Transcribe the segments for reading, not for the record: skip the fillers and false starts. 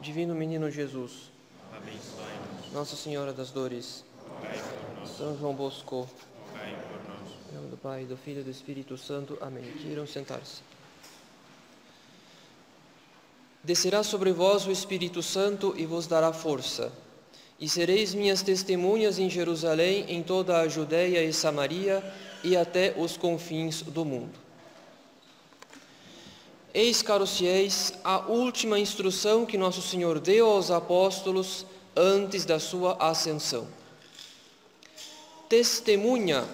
Divino Menino Jesus, abençoe-nos. Nossa Senhora das Dores, rogai por nós. São João Bosco, rogai por nós. Em nome do Pai, do Filho e do Espírito Santo. Amém. Queiram sentar-se. Descerá sobre vós o Espírito Santo e vos dará força. E sereis minhas testemunhas em Jerusalém, em toda a Judéia e Samaria e até os confins do mundo. Eis, caros fiéis, a última instrução que Nosso Senhor deu aos apóstolos antes da sua ascensão. Testemunha,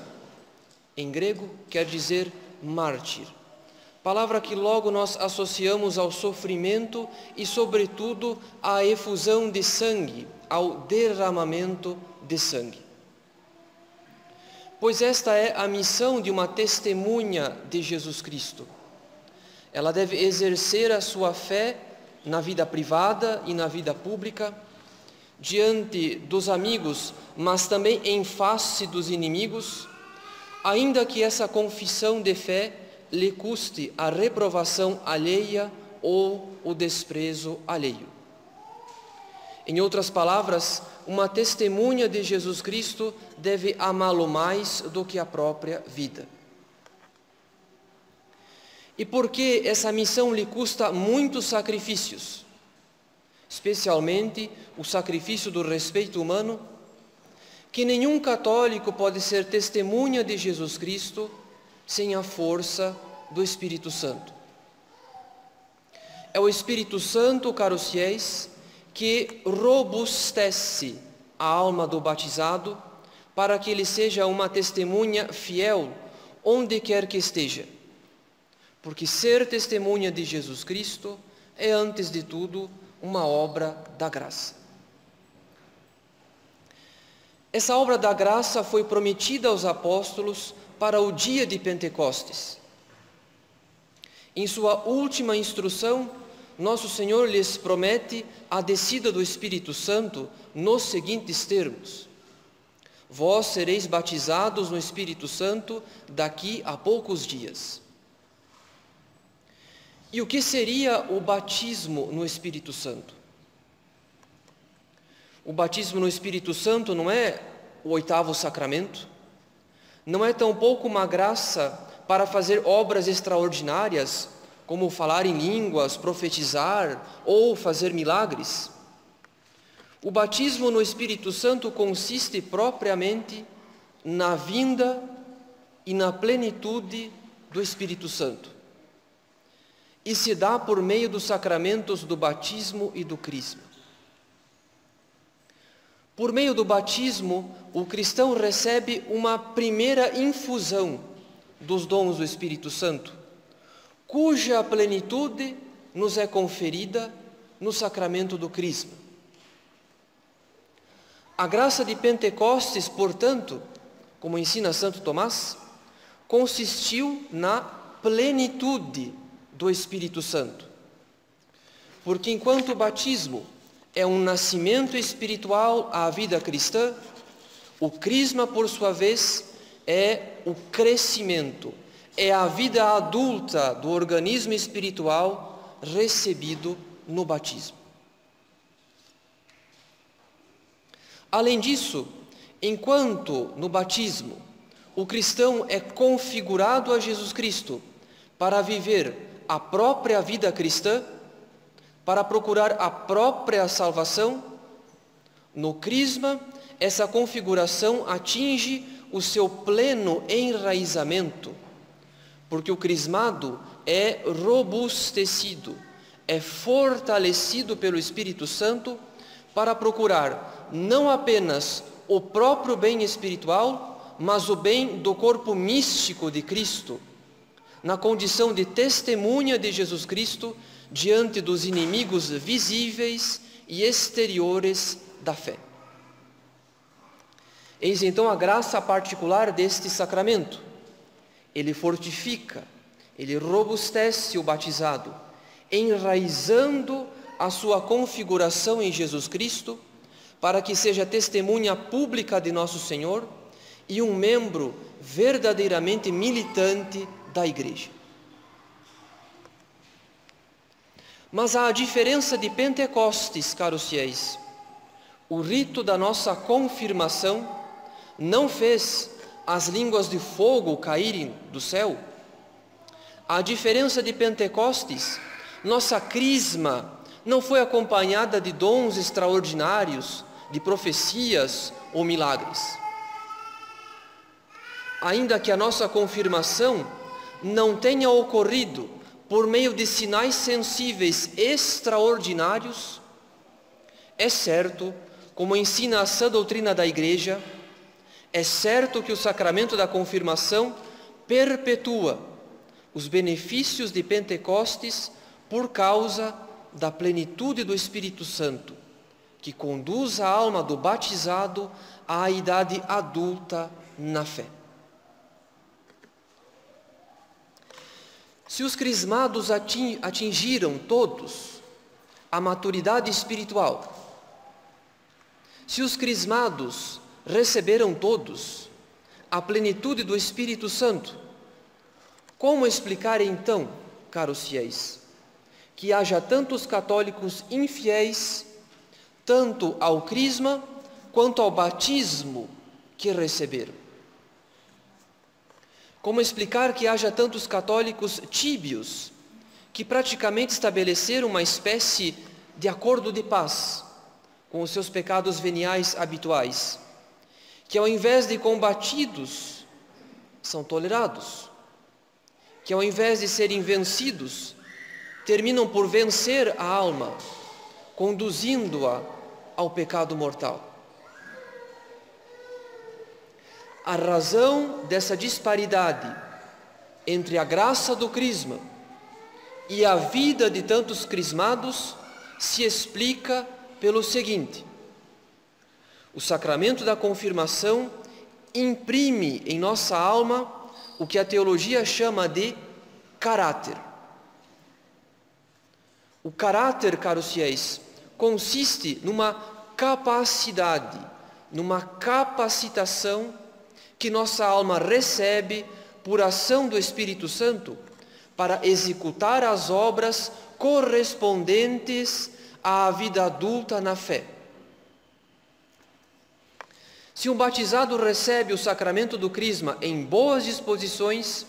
em grego, quer dizer mártir. Palavra que logo nós associamos ao sofrimento e, sobretudo, à efusão de sangue, ao derramamento de sangue. Pois esta é a missão de uma testemunha de Jesus Cristo. Ela deve exercer a sua fé na vida privada e na vida pública, diante dos amigos, mas também em face dos inimigos, ainda que essa confissão de fé lhe custe a reprovação alheia ou o desprezo alheio. Em outras palavras, uma testemunha de Jesus Cristo deve amá-lo mais do que a própria vida. E porque essa missão lhe custa muitos sacrifícios, especialmente o sacrifício do respeito humano, que nenhum católico pode ser testemunha de Jesus Cristo sem a força do Espírito Santo. É o Espírito Santo, caros fiéis, que robustece a alma do batizado para que ele seja uma testemunha fiel onde quer que esteja. Porque ser testemunha de Jesus Cristo é, antes de tudo, uma obra da graça. Essa obra da graça foi prometida aos apóstolos para o dia de Pentecostes. Em sua última instrução, Nosso Senhor lhes promete a descida do Espírito Santo nos seguintes termos: vós sereis batizados no Espírito Santo daqui a poucos dias. E o que seria o batismo no Espírito Santo? O batismo no Espírito Santo não é o oitavo sacramento, não é tampouco uma graça para fazer obras extraordinárias, como falar em línguas, profetizar ou fazer milagres. O batismo no Espírito Santo consiste propriamente na vinda e na plenitude do Espírito Santo. E se dá por meio dos sacramentos do batismo e do crisma. Por meio do batismo, o cristão recebe uma primeira infusão dos dons do Espírito Santo, cuja plenitude nos é conferida no sacramento do crisma. A graça de Pentecostes, portanto, como ensina Santo Tomás, consistiu na plenitude do Espírito Santo. Porque enquanto o batismo é um nascimento espiritual à vida cristã, o crisma, por sua vez, é o crescimento, é a vida adulta do organismo espiritual recebido no batismo. Além disso, enquanto no batismo o cristão é configurado a Jesus Cristo para viver a própria vida cristã, para procurar a própria salvação, no crisma, essa configuração atinge o seu pleno enraizamento, porque o crismado é robustecido, é fortalecido pelo Espírito Santo para procurar não apenas o próprio bem espiritual, mas o bem do corpo místico de Cristo, na condição de testemunha de Jesus Cristo diante dos inimigos visíveis e exteriores da fé. Eis então a graça particular deste sacramento. Ele fortifica, ele robustece o batizado, enraizando a sua configuração em Jesus Cristo, para que seja testemunha pública de Nosso Senhor e um membro verdadeiramente militante da Igreja. Mas há a diferença de Pentecostes, caros fiéis. O rito da nossa confirmação não fez as línguas de fogo caírem do céu. A diferença de Pentecostes, nossa crisma não foi acompanhada de dons extraordinários, de profecias ou milagres. Ainda que a nossa confirmação não tenha ocorrido por meio de sinais sensíveis extraordinários, é certo, como ensina a sã doutrina da Igreja, é certo que o sacramento da confirmação perpetua os benefícios de Pentecostes por causa da plenitude do Espírito Santo, que conduz a alma do batizado à idade adulta na fé. Se os crismados atingiram todos a maturidade espiritual, se os crismados receberam todos a plenitude do Espírito Santo, como explicar então, caros fiéis, que haja tantos católicos infiéis, tanto ao crisma quanto ao batismo que receberam? Como explicar que haja tantos católicos tíbios, que praticamente estabeleceram uma espécie de acordo de paz com os seus pecados veniais habituais, que ao invés de combatidos, são tolerados, que ao invés de serem vencidos, terminam por vencer a alma, conduzindo-a ao pecado mortal? A razão dessa disparidade entre a graça do crisma e a vida de tantos crismados se explica pelo seguinte: o sacramento da confirmação imprime em nossa alma o que a teologia chama de caráter. O caráter, caros fiéis, consiste numa capacidade, numa capacitação que nossa alma recebe por ação do Espírito Santo para executar as obras correspondentes à vida adulta na fé. Se um batizado recebe o sacramento do crisma em boas disposições,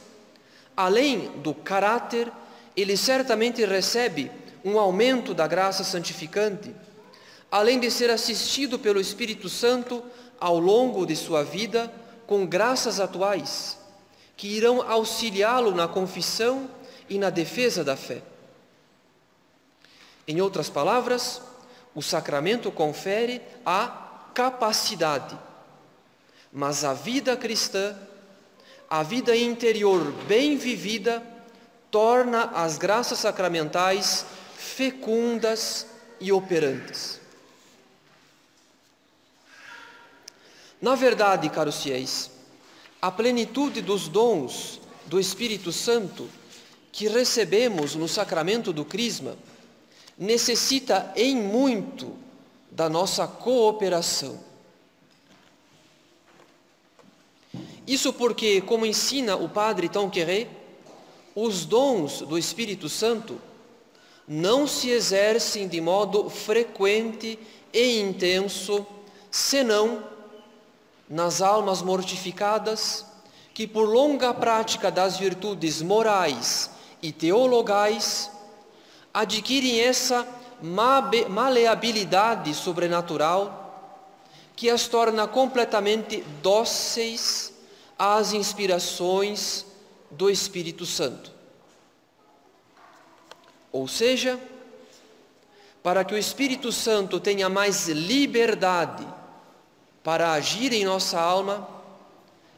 além do caráter, ele certamente recebe um aumento da graça santificante, além de ser assistido pelo Espírito Santo ao longo de sua vida com graças atuais, que irão auxiliá-lo na confissão e na defesa da fé. Em outras palavras, o sacramento confere a capacidade, mas a vida cristã, a vida interior bem vivida, torna as graças sacramentais fecundas e operantes. Na verdade, caros fiéis, a plenitude dos dons do Espírito Santo que recebemos no sacramento do crisma necessita em muito da nossa cooperação. Isso porque, como ensina o padre Tonqueré, os dons do Espírito Santo não se exercem de modo frequente e intenso, senão nas almas mortificadas, que por longa prática das virtudes morais e teologais adquirem essa maleabilidade sobrenatural que as torna completamente dóceis às inspirações do Espírito Santo. Ou seja, para que o Espírito Santo tenha mais liberdade para agir em nossa alma,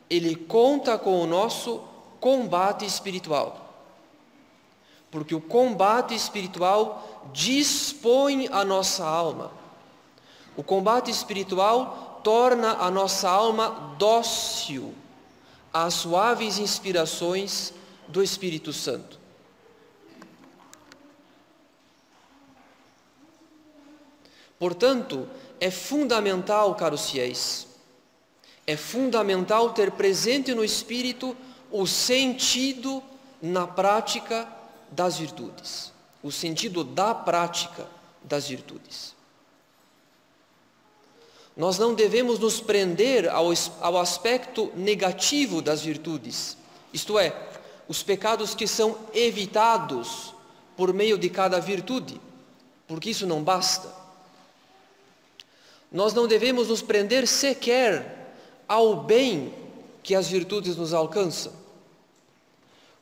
ele conta com o nosso combate espiritual. Porque o combate espiritual dispõe a nossa alma. O combate espiritual torna a nossa alma dócil às suaves inspirações do Espírito Santo. Portanto, é fundamental, caros fiéis, é fundamental ter presente no espírito o sentido na prática das virtudes, o sentido da prática das virtudes. Nós não devemos nos prender ao aspecto negativo das virtudes, isto é, os pecados que são evitados por meio de cada virtude, porque isso não basta. Nós não devemos nos prender sequer ao bem que as virtudes nos alcançam,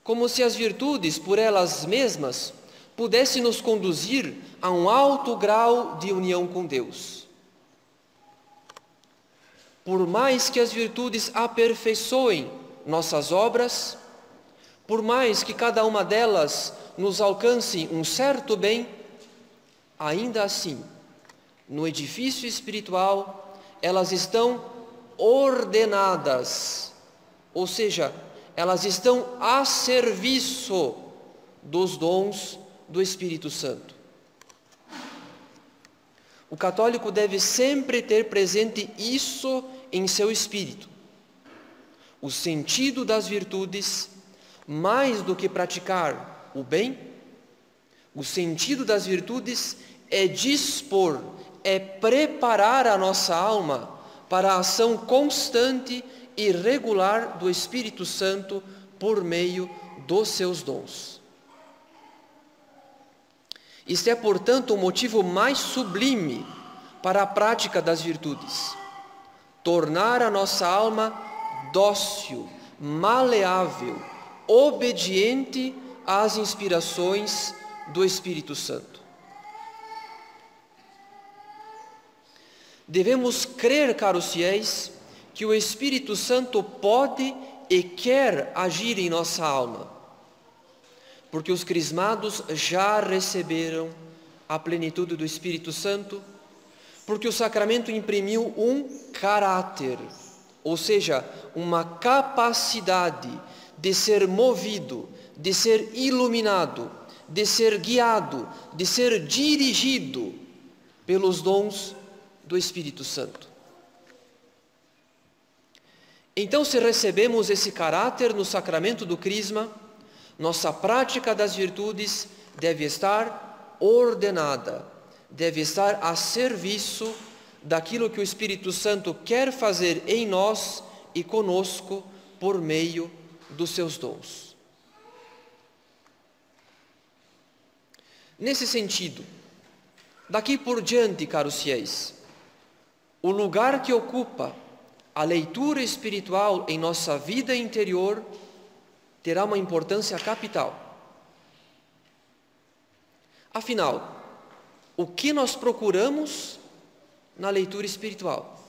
como se as virtudes por elas mesmas pudessem nos conduzir a um alto grau de união com Deus. Por mais que as virtudes aperfeiçoem nossas obras, por mais que cada uma delas nos alcance um certo bem, ainda assim, no edifício espiritual, elas estão ordenadas, ou seja, elas estão a serviço dos dons do Espírito Santo. O católico deve sempre ter presente isso em seu espírito, o sentido das virtudes, mais do que praticar o bem. O sentido das virtudes é dispor, é preparar a nossa alma para a ação constante e regular do Espírito Santo por meio dos seus dons. Isto é, portanto, o motivo mais sublime para a prática das virtudes: tornar a nossa alma dócil, maleável, obediente às inspirações do Espírito Santo. Devemos crer, caros fiéis, que o Espírito Santo pode e quer agir em nossa alma, porque os crismados já receberam a plenitude do Espírito Santo, porque o sacramento imprimiu um caráter, ou seja, uma capacidade de ser movido, de ser iluminado, de ser guiado, de ser dirigido pelos dons do Espírito Santo. Então, se recebemos esse caráter no sacramento do Crisma, nossa prática das virtudes deve estar ordenada, deve estar a serviço daquilo que o Espírito Santo quer fazer em nós e conosco por meio dos seus dons. Nesse sentido, daqui por diante, caros fiéis, o lugar que ocupa a leitura espiritual em nossa vida interior terá uma importância capital. Afinal, o que nós procuramos na leitura espiritual?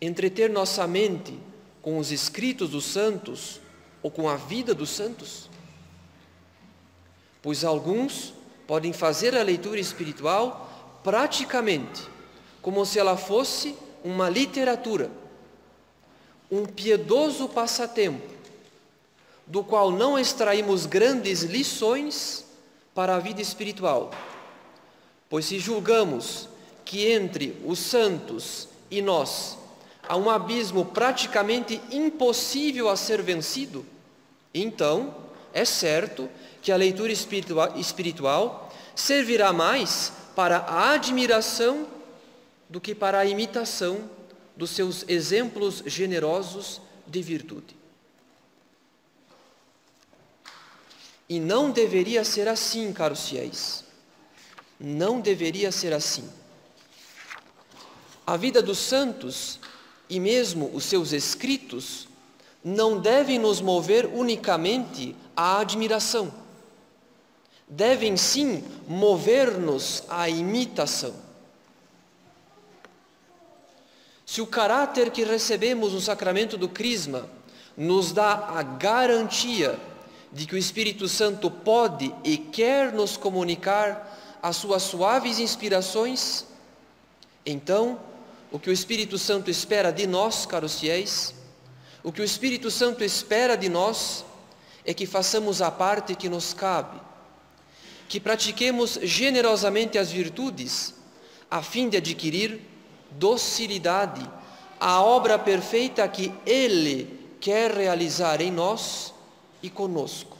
Entreter nossa mente com os escritos dos santos ou com a vida dos santos? Pois alguns podem fazer a leitura espiritual praticamente como se ela fosse uma literatura, um piedoso passatempo, do qual não extraímos grandes lições para a vida espiritual. Pois se julgamos que entre os santos e nós há um abismo praticamente impossível a ser vencido, então é certo que a leitura espiritual servirá mais para a admiração do que para a imitação dos seus exemplos generosos de virtude. E não deveria ser assim, caros fiéis. Não deveria ser assim. A vida dos santos e mesmo os seus escritos não devem nos mover unicamente à admiração. Devem sim mover-nos à imitação. Se o caráter que recebemos no sacramento do Crisma nos dá a garantia de que o Espírito Santo pode e quer nos comunicar as suas suaves inspirações, então, o que o Espírito Santo espera de nós, caros fiéis, o que o Espírito Santo espera de nós é que façamos a parte que nos cabe, que pratiquemos generosamente as virtudes, a fim de adquirir docilidade à obra perfeita que Ele quer realizar em nós e conosco.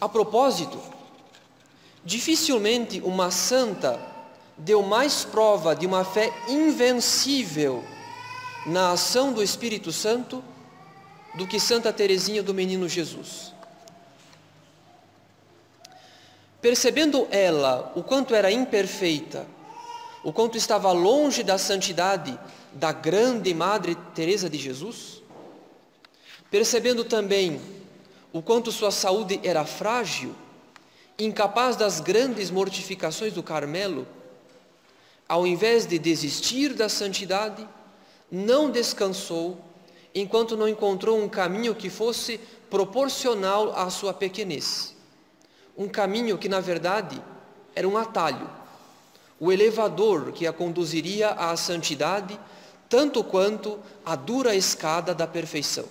A propósito, dificilmente uma santa deu mais prova de uma fé invencível na ação do Espírito Santo do que Santa Terezinha do Menino Jesus. Percebendo ela o quanto era imperfeita, o quanto estava longe da santidade da grande Madre Teresa de Jesus, percebendo também o quanto sua saúde era frágil, incapaz das grandes mortificações do Carmelo, ao invés de desistir da santidade, não descansou, enquanto não encontrou um caminho que fosse proporcional à sua pequenez. Um caminho que, na verdade, era um atalho, o elevador que a conduziria à santidade, tanto quanto a dura escada da perfeição.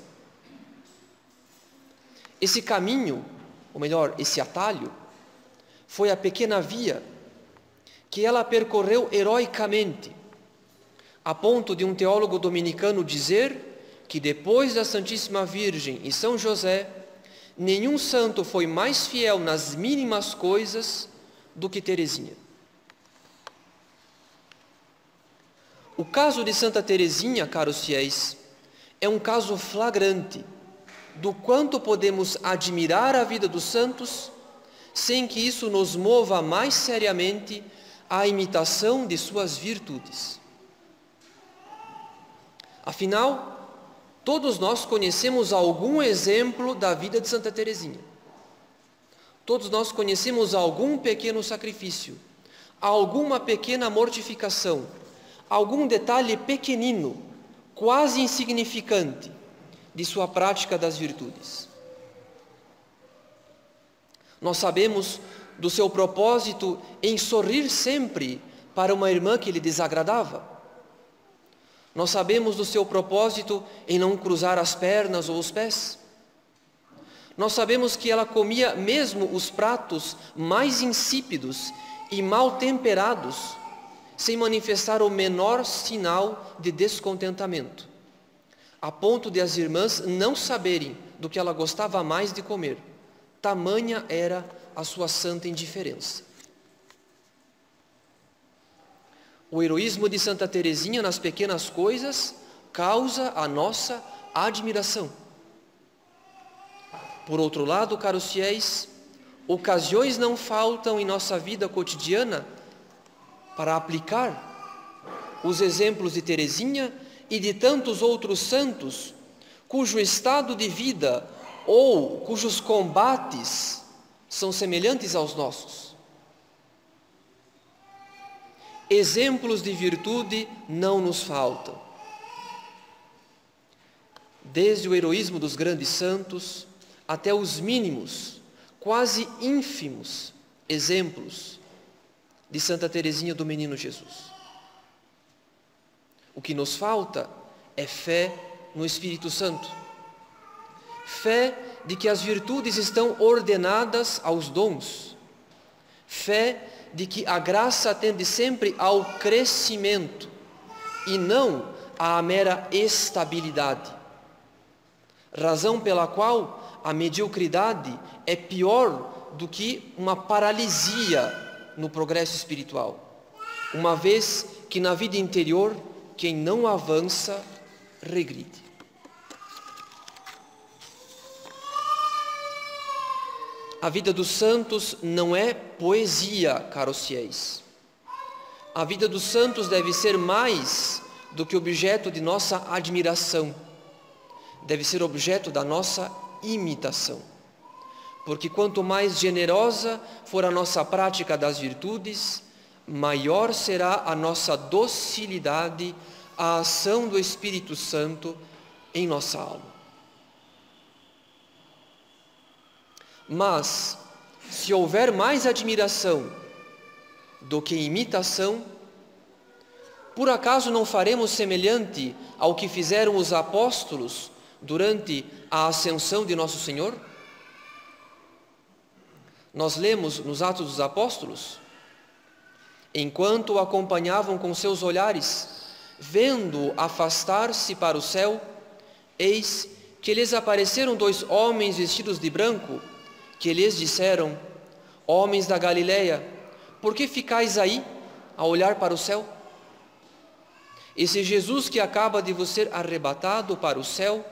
Esse caminho, ou melhor, esse atalho, foi a pequena via que ela percorreu heroicamente, a ponto de um teólogo dominicano dizer que depois da Santíssima Virgem e São José, nenhum santo foi mais fiel nas mínimas coisas do que Terezinha. O caso de Santa Terezinha, caros fiéis, é um caso flagrante do quanto podemos admirar a vida dos santos sem que isso nos mova mais seriamente à imitação de suas virtudes. Afinal, todos nós conhecemos algum exemplo da vida de Santa Terezinha. Todos nós conhecemos algum pequeno sacrifício, alguma pequena mortificação, algum detalhe pequenino, quase insignificante, de sua prática das virtudes. Nós sabemos do seu propósito em sorrir sempre para uma irmã que lhe desagradava. Nós sabemos do seu propósito em não cruzar as pernas ou os pés. Nós sabemos que ela comia mesmo os pratos mais insípidos e mal temperados, sem manifestar o menor sinal de descontentamento, a ponto de as irmãs não saberem do que ela gostava mais de comer. Tamanha era a sua santa indiferença. O heroísmo de Santa Terezinha nas pequenas coisas causa a nossa admiração. Por outro lado, caros fiéis, ocasiões não faltam em nossa vida cotidiana para aplicar os exemplos de Terezinha e de tantos outros santos, cujo estado de vida ou cujos combates são semelhantes aos nossos. Exemplos de virtude não nos faltam. Desde o heroísmo dos grandes santos até os mínimos, quase ínfimos exemplos de Santa Terezinha do Menino Jesus. O que nos falta é fé no Espírito Santo. Fé de que as virtudes estão ordenadas aos dons. Fé de que a graça atende sempre ao crescimento e não à mera estabilidade. Razão pela qual a mediocridade é pior do que uma paralisia no progresso espiritual, uma vez que na vida interior quem não avança regride. A vida dos santos não é poesia, caros fiéis. A vida dos santos deve ser mais do que objeto de nossa admiração. Deve ser objeto da nossa imitação. Porque quanto mais generosa for a nossa prática das virtudes, maior será a nossa docilidade à ação do Espírito Santo em nossa alma. Mas, se houver mais admiração do que imitação, por acaso não faremos semelhante ao que fizeram os apóstolos durante a ascensão de Nosso Senhor? Nós lemos nos Atos dos Apóstolos, enquanto o acompanhavam com seus olhares, vendo-o afastar-se para o céu, eis que lhes apareceram dois homens vestidos de branco, que lhes disseram: homens da Galileia, por que ficais aí a olhar para o céu? Esse Jesus que acaba de vos ser arrebatado para o céu,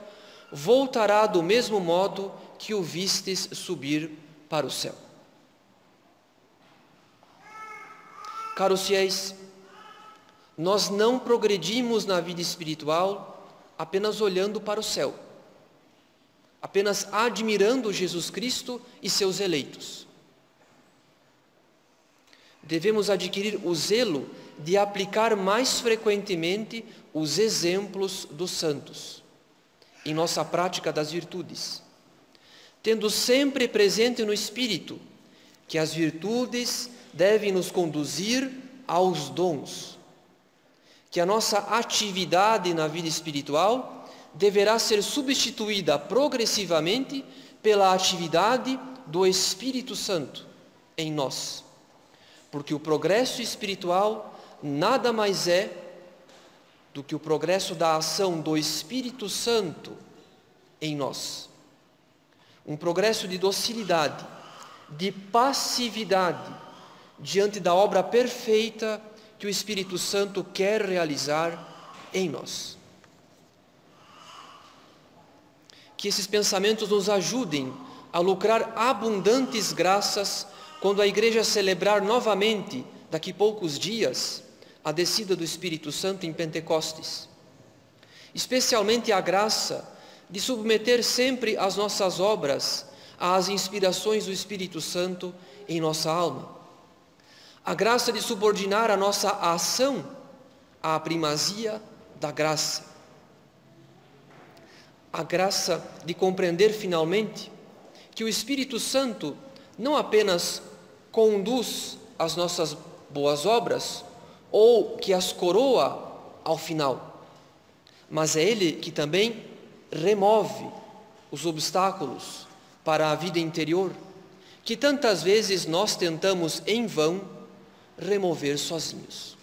voltará do mesmo modo que o vistes subir para o céu. Caros fiéis, nós não progredimos na vida espiritual apenas olhando para o céu, apenas admirando Jesus Cristo e seus eleitos. Devemos adquirir o zelo de aplicar mais frequentemente os exemplos dos santos em nossa prática das virtudes, tendo sempre presente no espírito que as virtudes devem nos conduzir aos dons, que a nossa atividade na vida espiritual deverá ser substituída progressivamente pela atividade do Espírito Santo em nós, porque o progresso espiritual nada mais é do que o progresso da ação do Espírito Santo em nós. Um progresso de docilidade, de passividade, diante da obra perfeita que o Espírito Santo quer realizar em nós. Que esses pensamentos nos ajudem a lucrar abundantes graças quando a Igreja celebrar novamente, daqui poucos dias, a descida do Espírito Santo em Pentecostes. Especialmente a graça de submeter sempre as nossas obras às inspirações do Espírito Santo em nossa alma. A graça de subordinar a nossa ação à primazia da graça. A graça de compreender finalmente que o Espírito Santo não apenas conduz as nossas boas obras, ou que as coroa ao final, mas é Ele que também remove os obstáculos para a vida interior, que tantas vezes nós tentamos em vão remover sozinhos.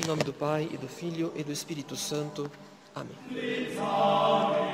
Em nome do Pai, e do Filho, e do Espírito Santo. Amém.